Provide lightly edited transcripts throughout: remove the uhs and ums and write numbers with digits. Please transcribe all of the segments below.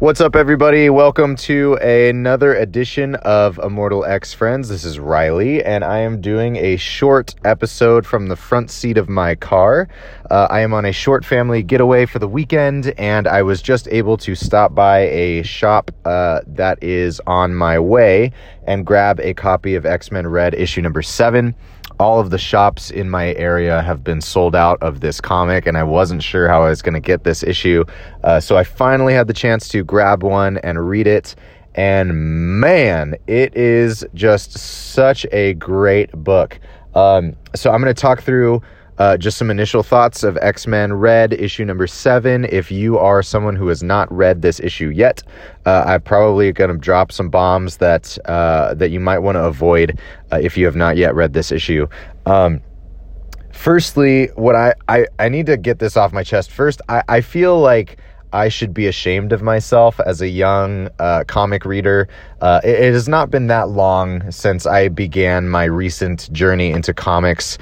What's up, everybody? Welcome to another edition of Immortal X Friends. This is Riley, and I am doing a short episode from the front seat of my car. I am on a short family getaway for the weekend, and I was just able to stop by a shop that is on my way and grab a copy of X-Men Red issue number 7. All of the shops in my area have been sold out of this comic, and I wasn't sure how I was going to get this issue. So I finally had the chance to grab one and read it. And man, it is just such a great book. So I'm going to talk through just some initial thoughts of X-Men Red issue number 7. If you are someone who has not read this issue yet, I'm probably going to drop some bombs that you might want to avoid if you have not yet read this issue. Firstly, what I need to get this off my chest first. I feel like I should be ashamed of myself as a young comic reader. It has not been that long since I began my recent journey into comics.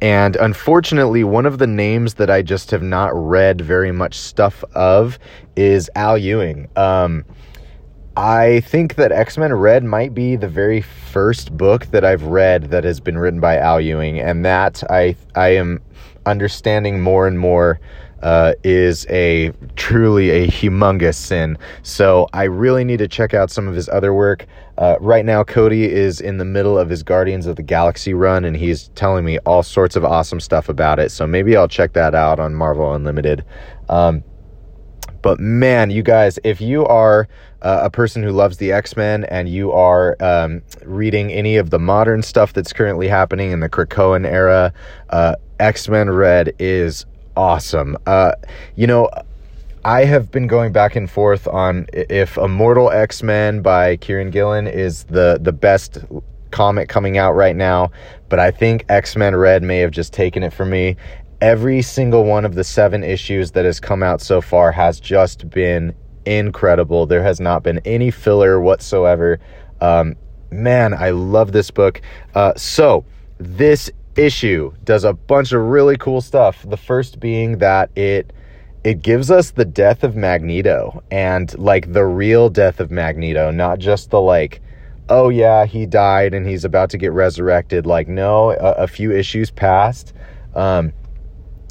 And unfortunately, one of the names that I just have not read very much stuff of is Al Ewing. I think that X-Men Red might be the very first book that I've read that has been written by Al Ewing, and that I am understanding more and more is a truly a humongous sin. So I really need to check out some of his other work. Right now, Cody is in the middle of his Guardians of the Galaxy run, and he's telling me all sorts of awesome stuff about it. So maybe I'll check that out on Marvel Unlimited. But man, you guys, if you are a person who loves the X-Men and you are reading any of the modern stuff that's currently happening in the Krakoan era, X-Men Red is awesome. I have been going back and forth on if Immortal X-Men by Kieran Gillen is the best comic coming out right now, but I think X-Men Red may have just taken it from me. Every single one of the 7 issues that has come out so far has just been incredible. There has not been any filler whatsoever. Man, I love this book. So this issue does a bunch of really cool stuff. The first being that it gives us the death of Magneto, and like the real death of Magneto, not just the like, oh yeah, he died and he's about to get resurrected. Like, no, a few issues passed.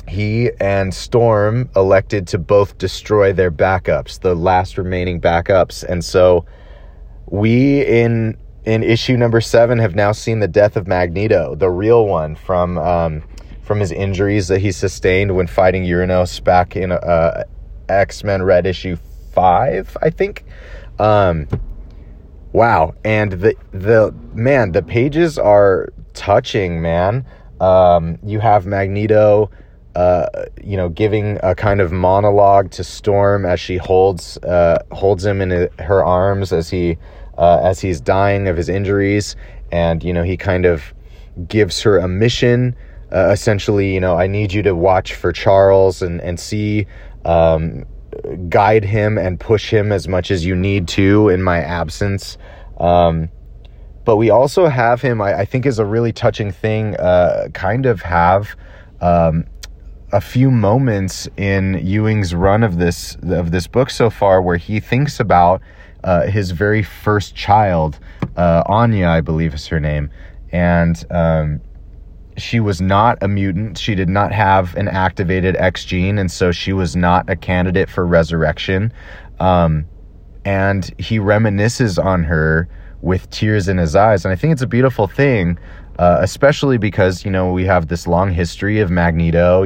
He and Storm elected to both destroy their backups, the last remaining backups. And so we in issue number 7 have now seen the death of Magneto, the real one, from his injuries that he sustained when fighting Uranos back in X-Men Red issue 5, I think. Wow. And the pages are touching, man. You have Magneto, giving a kind of monologue to Storm as she holds him in her arms as he, as he's dying of his injuries. And, he kind of gives her a mission, essentially, I need you to watch for Charles and see, guide him and push him as much as you need to in my absence. But we also have him, I think is a really touching thing, kind of have, a few moments in Ewing's run of this book so far where he thinks about his very first child, Anya, I believe is her name. And she was not a mutant. She did not have an activated X gene, and so she was not a candidate for resurrection. And he reminisces on her with tears in his eyes. And I think it's a beautiful thing, especially because, we have this long history of Magneto,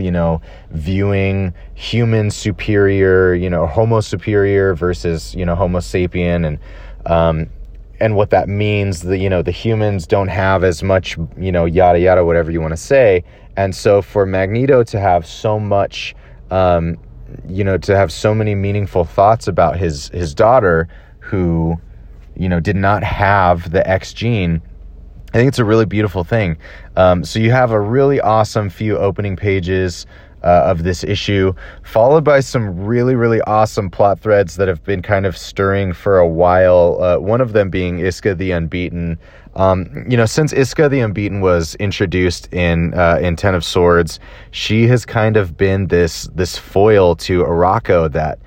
viewing human superior, homo superior versus, homo sapien, and what that means, the humans don't have as much, yada, yada, whatever you want to say. And so for Magneto to have so much, to have so many meaningful thoughts about his daughter who, did not have the X gene, I think it's a really beautiful thing. So you have a really awesome few opening pages of this issue, followed by some really, really awesome plot threads that have been kind of stirring for a while. One of them being Iska the Unbeaten. Since Iska the Unbeaten was introduced in Ten of Swords, she has kind of been this foil to Arakko that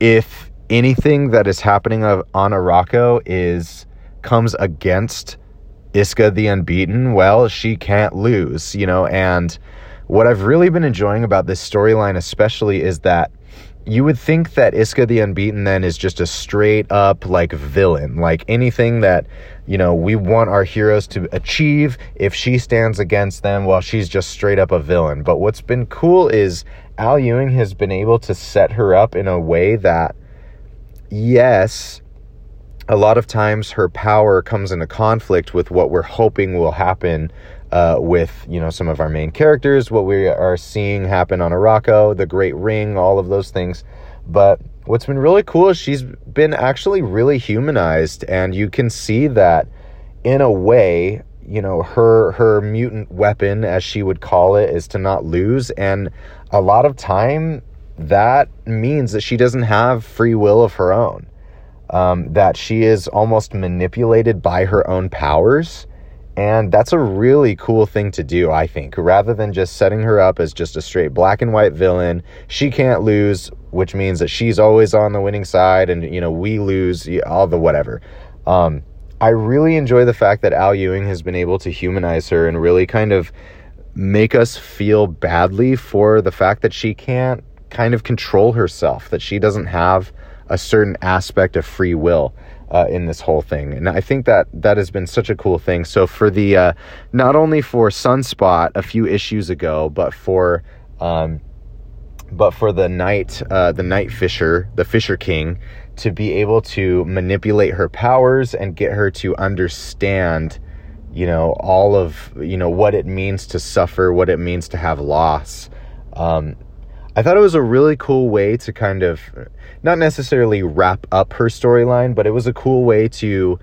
if anything that is happening on Arakko comes against Iska the Unbeaten, well, she can't lose, you know. And what I've really been enjoying about this storyline especially is that you would think that Iska the Unbeaten then is just a straight up like villain, like anything that, you know, we want our heroes to achieve. If she stands against them, well, she's just straight up a villain. But what's been cool is Al Ewing has been able to set her up in a way that, yes, a lot of times her power comes into conflict with what we're hoping will happen with, you know, some of our main characters, what we are seeing happen on Arakko, the Great Ring, all of those things. But what's been really cool is she's been actually really humanized, and you can see that in a way, you know, her mutant weapon, as she would call it, is to not lose. And a lot of time that means that she doesn't have free will of her own, that she is almost manipulated by her own powers. And that's a really cool thing to do, I think. Rather than just setting her up as just a straight black and white villain, she can't lose, which means that she's always on the winning side and, you know, we lose, all the whatever. I really enjoy the fact that Al Ewing has been able to humanize her and really kind of make us feel badly for the fact that she can't kind of control herself, that she doesn't have a certain aspect of free will in this whole thing. And I think that has been such a cool thing. So for the not only for Sunspot a few issues ago, but for the Night Fisher, the Fisher King, to be able to manipulate her powers and get her to understand, you know, all of, you know, what it means to suffer, what it means to have loss. I thought it was a really cool way to kind of not necessarily wrap up her storyline, but it was a cool way to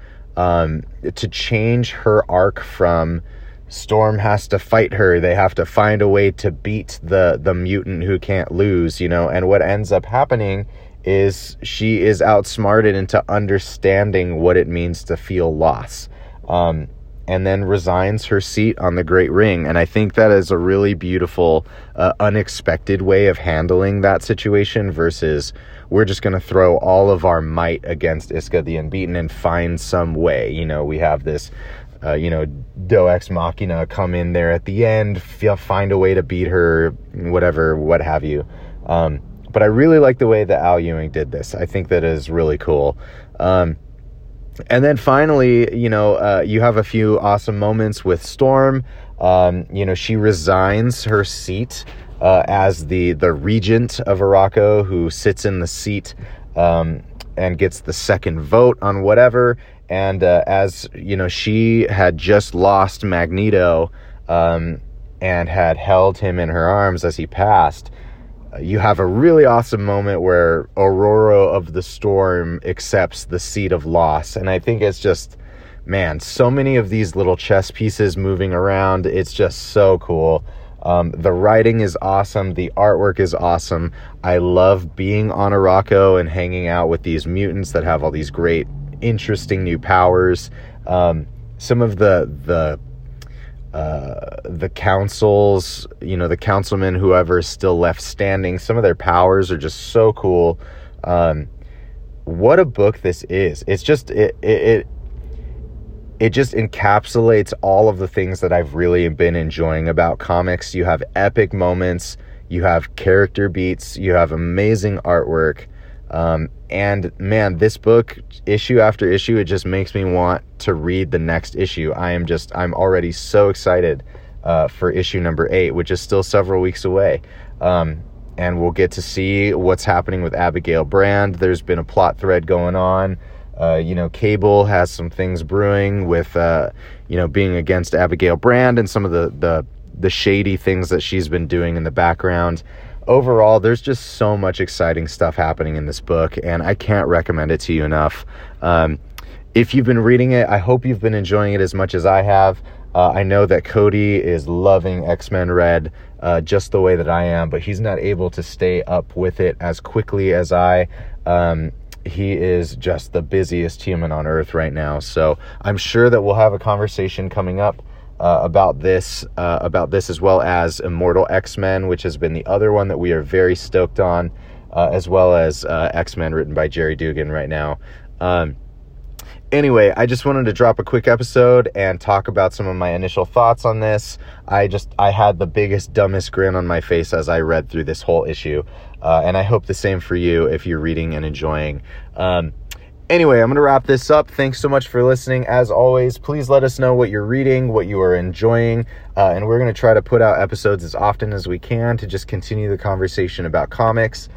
change her arc from Storm has to fight her. They have to find a way to beat the mutant who can't lose, you know, and what ends up happening is she is outsmarted into understanding what it means to feel loss, and then resigns her seat on the Great Ring. And I think that is a really beautiful, unexpected way of handling that situation versus we're just going to throw all of our might against Iska the Unbeaten and find some way. You know, we have this, you know, Deus Ex Machina come in there at the end, find a way to beat her, whatever, what have you. But I really like the way that Al Ewing did this. I think that is really cool. And then finally, you know, you have a few awesome moments with Storm. You know, she resigns her seat as the regent of Arakko, who sits in the seat and gets the second vote on whatever. And as, you know, she had just lost Magneto and had held him in her arms as he passed. You have a really awesome moment where Aurora of the Storm accepts the seat of loss. And I think it's just, man, so many of these little chess pieces moving around. It's just so cool. The writing is awesome. The artwork is awesome. I love being on Arakko and hanging out with these mutants that have all these great, interesting new powers. Some of the councils, you know, the councilmen, whoever is still left standing, some of their powers are just so cool. What a book this is. It's just, it just encapsulates all of the things that I've really been enjoying about comics. You have epic moments, you have character beats, you have amazing artwork. And man, this book, issue after issue, it just makes me want to read the next issue. I'm already so excited, for issue number 8, which is still several weeks away. And we'll get to see what's happening with Abigail Brand. There's been a plot thread going on. You know, Cable has some things brewing with, you know, being against Abigail Brand and some of the shady things that she's been doing in the background. Overall, there's just so much exciting stuff happening in this book, and I can't recommend it to you enough. If you've been reading it, I hope you've been enjoying it as much as I have. I know that Cody is loving X-Men Red just the way that I am, but he's not able to stay up with it as quickly as I. He is just the busiest human on earth right now, so I'm sure that we'll have a conversation coming up about this as well as Immortal X-Men, which has been the other one that we are very stoked on. as well as X-Men written by Jerry Dugan right now. Anyway, I just wanted to drop a quick episode and talk about some of my initial thoughts on this. I had the biggest, dumbest grin on my face as I read through this whole issue. And I hope the same for you if you're reading and enjoying. Anyway, I'm going to wrap this up. Thanks so much for listening. As always, please let us know what you're reading, what you are enjoying, and we're going to try to put out episodes as often as we can to just continue the conversation about comics,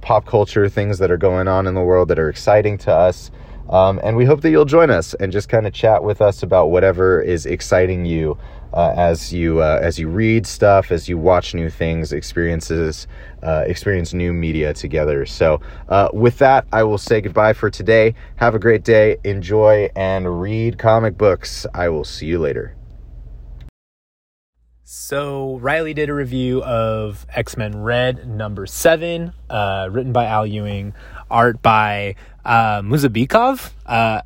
pop culture, things that are going on in the world that are exciting to us. And we hope that you'll join us and just kind of chat with us about whatever is exciting you as you read stuff, as you watch new things, experience new media together. So with that, I will say goodbye for today. Have a great day. Enjoy and read comic books. I will see you later. So Riley did a review of X-Men Red #7, written by Al Ewing, art by Muzabikov. I'm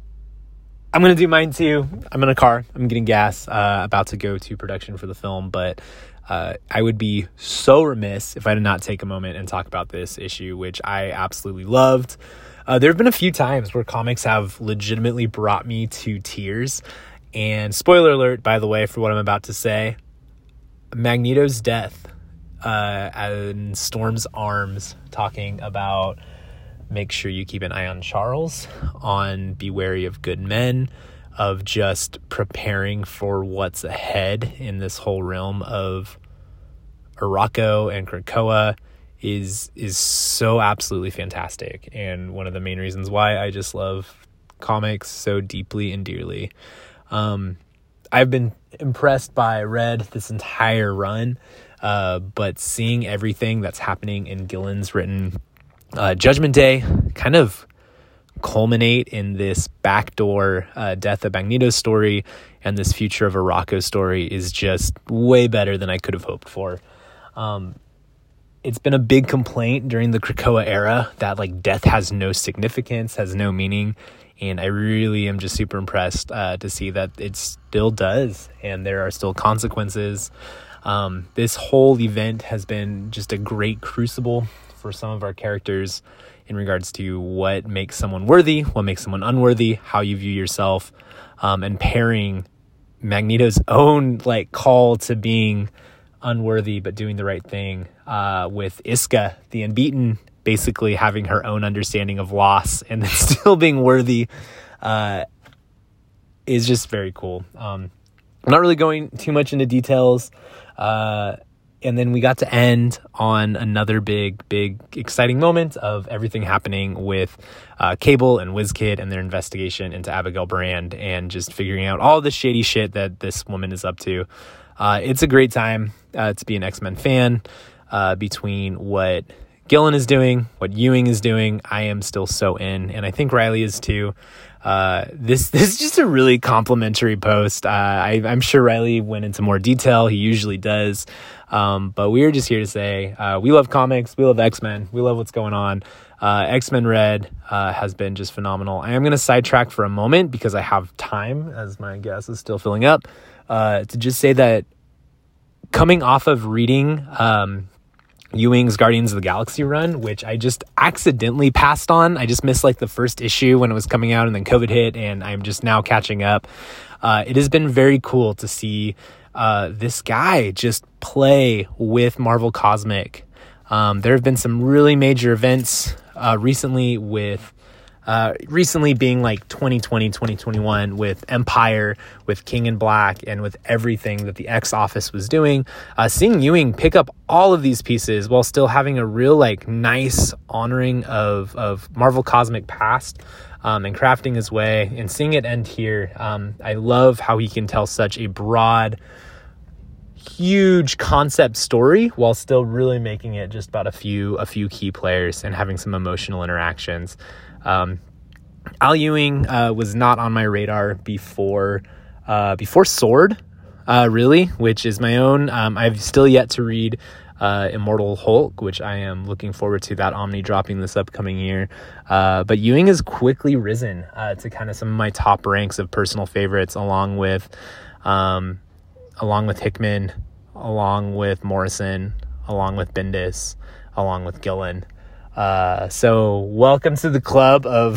going to do mine too. I'm in a car. I'm getting gas, about to go to production for the film, but I would be so remiss if I did not take a moment and talk about this issue, which I absolutely loved. There have been a few times where comics have legitimately brought me to tears. And spoiler alert, by the way, for what I'm about to say, Magneto's death and Storm's arms, talking about make sure you keep an eye on Charles, on be wary of good men, of just preparing for what's ahead in this whole realm of Arakko and Krakoa is so absolutely fantastic, and one of the main reasons why I just love comics so deeply and dearly. I've been impressed by Red this entire run, but seeing everything that's happening in Gillen's written Judgment Day kind of culminate in this backdoor death of Magneto's story and this future of Arakko's story is just way better than I could have hoped for. It's been a big complaint during the Krakoa era that like death has no significance, has no meaning. And I really am just super impressed to see that it still does, and there are still consequences. This whole event has been just a great crucible for some of our characters in regards to what makes someone worthy, what makes someone unworthy, how you view yourself, and pairing Magneto's own like call to being unworthy but doing the right thing with Iska the Unbeaten, basically having her own understanding of loss and then still being worthy is just very cool. I'm not really going too much into details. And then we got to end on another big, exciting moment of everything happening with Cable and WizKid and their investigation into Abigail Brand and just figuring out all the shady shit that this woman is up to. It's a great time to be an X-Men fan between what Gillen is doing, what Ewing is doing. I am still so in, and I think Riley is too. This is just a really complimentary post. I'm sure Riley went into more detail. He usually does. But we're just here to say we love comics. We love X-Men. We love what's going on. X-Men Red has been just phenomenal. I am going to sidetrack for a moment because I have time, as my gas is still filling up, to just say that coming off of reading Ewing's Guardians of the Galaxy run, which I just accidentally passed on. I just missed like the first issue when it was coming out, and then COVID hit, and I'm just now catching up. It has been very cool to see this guy just play with Marvel Cosmic. There have been some really major events recently with recently being like 2020, 2021 with Empire, with King in Black, and with everything that the X office was doing, seeing Ewing pick up all of these pieces while still having a real like nice honoring of Marvel Cosmic past and crafting his way and seeing it end here. I love how he can tell such a broad, huge concept story while still really making it just about a few key players and having some emotional interactions. Al Ewing was not on my radar before Sword, really, which is my own. I've still yet to read Immortal Hulk, which I am looking forward to that Omni dropping this upcoming year. But Ewing has quickly risen to kind of some of my top ranks of personal favorites, along with Hickman, along with Morrison, along with Bendis, along with Gillen. So welcome to the club of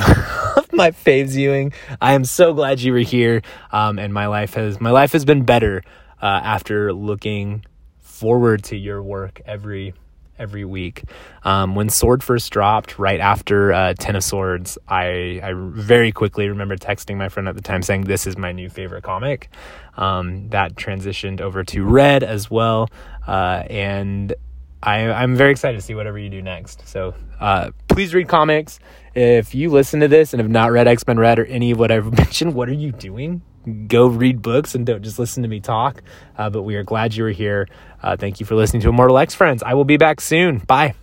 my faves, Ewing. I am so glad you were here. And my life has been better after looking forward to your work every week. When Sword first dropped, right after Ten of Swords, I very quickly remember texting my friend at the time saying, this is my new favorite comic. That transitioned over to Red as well. And I'm very excited to see whatever you do next. So please read comics. If you listen to this and have not read X-Men Red or any of what I've mentioned, what are you doing? Go read books and don't just listen to me talk. But we are glad you were here. Thank you for listening to Immortal X, friends. I will be back soon. Bye.